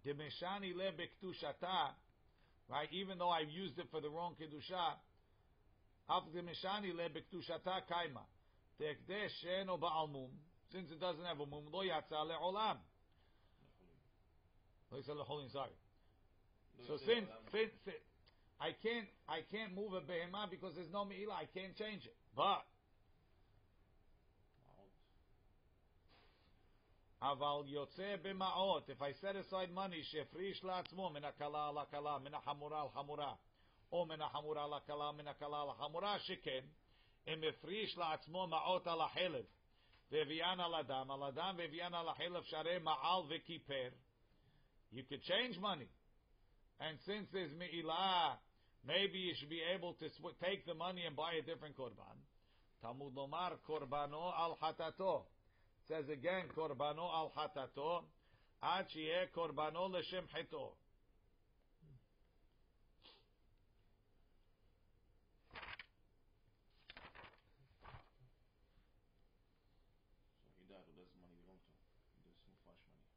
demeshani le bektushata. Right, even though I've used it for the wrong kedusha, since it doesn't have a mum, lo yatsa le'olam. Sorry. So since, since I can't, I can't move a behemah because there's no me'ilah, I can't change it. But Aval yotze b'ma'ot. If I set aside money, shefrish la'atzmo min hakala la'kala, min hamura l'hamura, or min hamura la'kala, min hakala l'hamura, sheken, im efrish la'atzmo ma'ot ala'chelev, ve'vian al'adam, al'adam ve'vian ala'chelev shareh ma'al ve'kiper. You could change money. And since there's me'ilah, maybe you should be able to sw- take the money and buy a different korban. Talmud lomar korbano al hatato. Says again, korbano al hatato, ad sheyeh korbano l'shem chito. So he died, or does money belong to him? He does mufash money.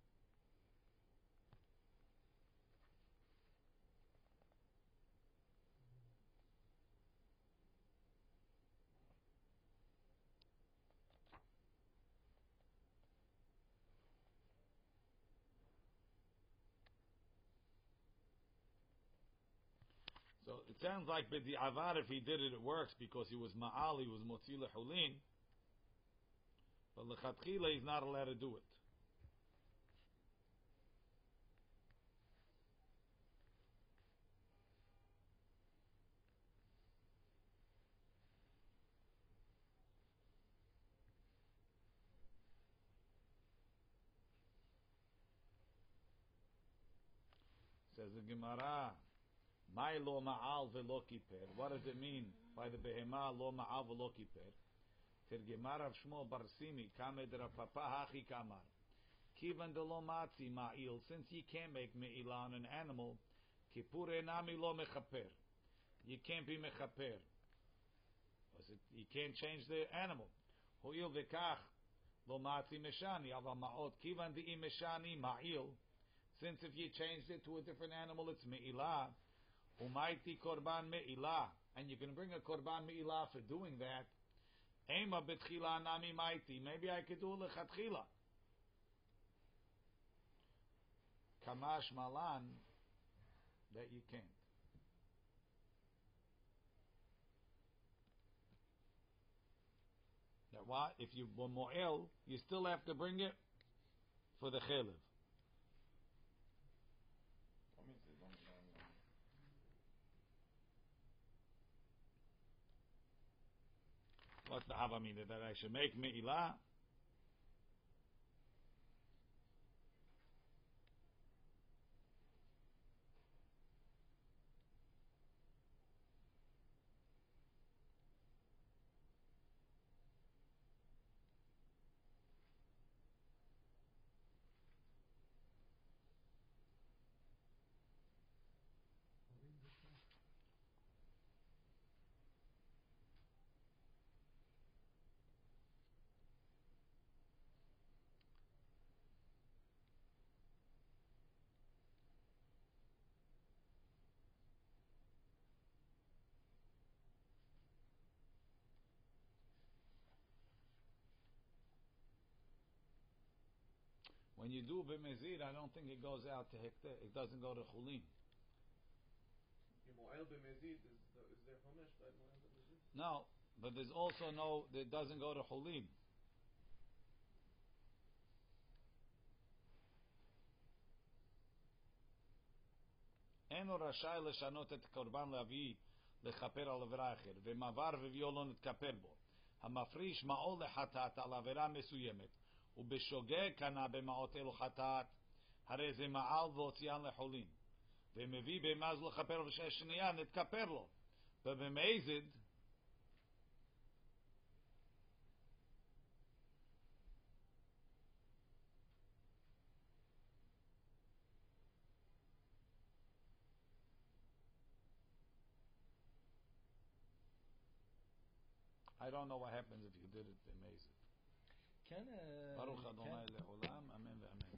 So it sounds like b'di'avad, if he did it, it works because he was ma'al, he was motzi lechulin. But lechatchila, he's not allowed to do it. Says the Gemara. My lo ma'al velo kiper. What does it mean by the behema lo ma'al velo kiper? Tergemar Rav Shmuel Barsimi kamed Rav Papa hachi kamar. Kivan de lo matzi ma'il. Since you can't make me'ilah on an animal, kipur enami lo mechaper. You can't be mechaper. You can't change the animal. Ho'il vekach lo matzi meshani ava ma'ot. Kivan de'i meshani ma'il. Since if you changed it to a different animal, it's me'ilah. Umaiti korban me'ilah, and you can bring a korban me'ilah for doing that. Ema betchila nami maiti. Maybe I could do lechatchila. Kamash malan, that you can't. That why, if you were mo'el, you still have to bring it for the chelev. What's the havamina that I should make me'ilah? When you do b'mezid, I don't think it goes out to hekter. It doesn't go to chulin. Mo'el b'mezid is, is there homesh by Mo'el b'mezid? No, but there's also no. It doesn't go to Holim. Eno rashay leshanot et korban le'avi lechaper al avera acher ve'mavar ve'vio lo netkaper bo hamafrish ma'ol lechatat al avera mesuyemet u'beshogeg kana b'ma'ot elo chatat harei ze ma'al v'otzian leholim ve'mevi b'maz lechaper v'sheniya netkaper lo ve'b'meizid I don't know what happens if you did it. Amazing. Baruch Adonai le'olam, amen ve'amen.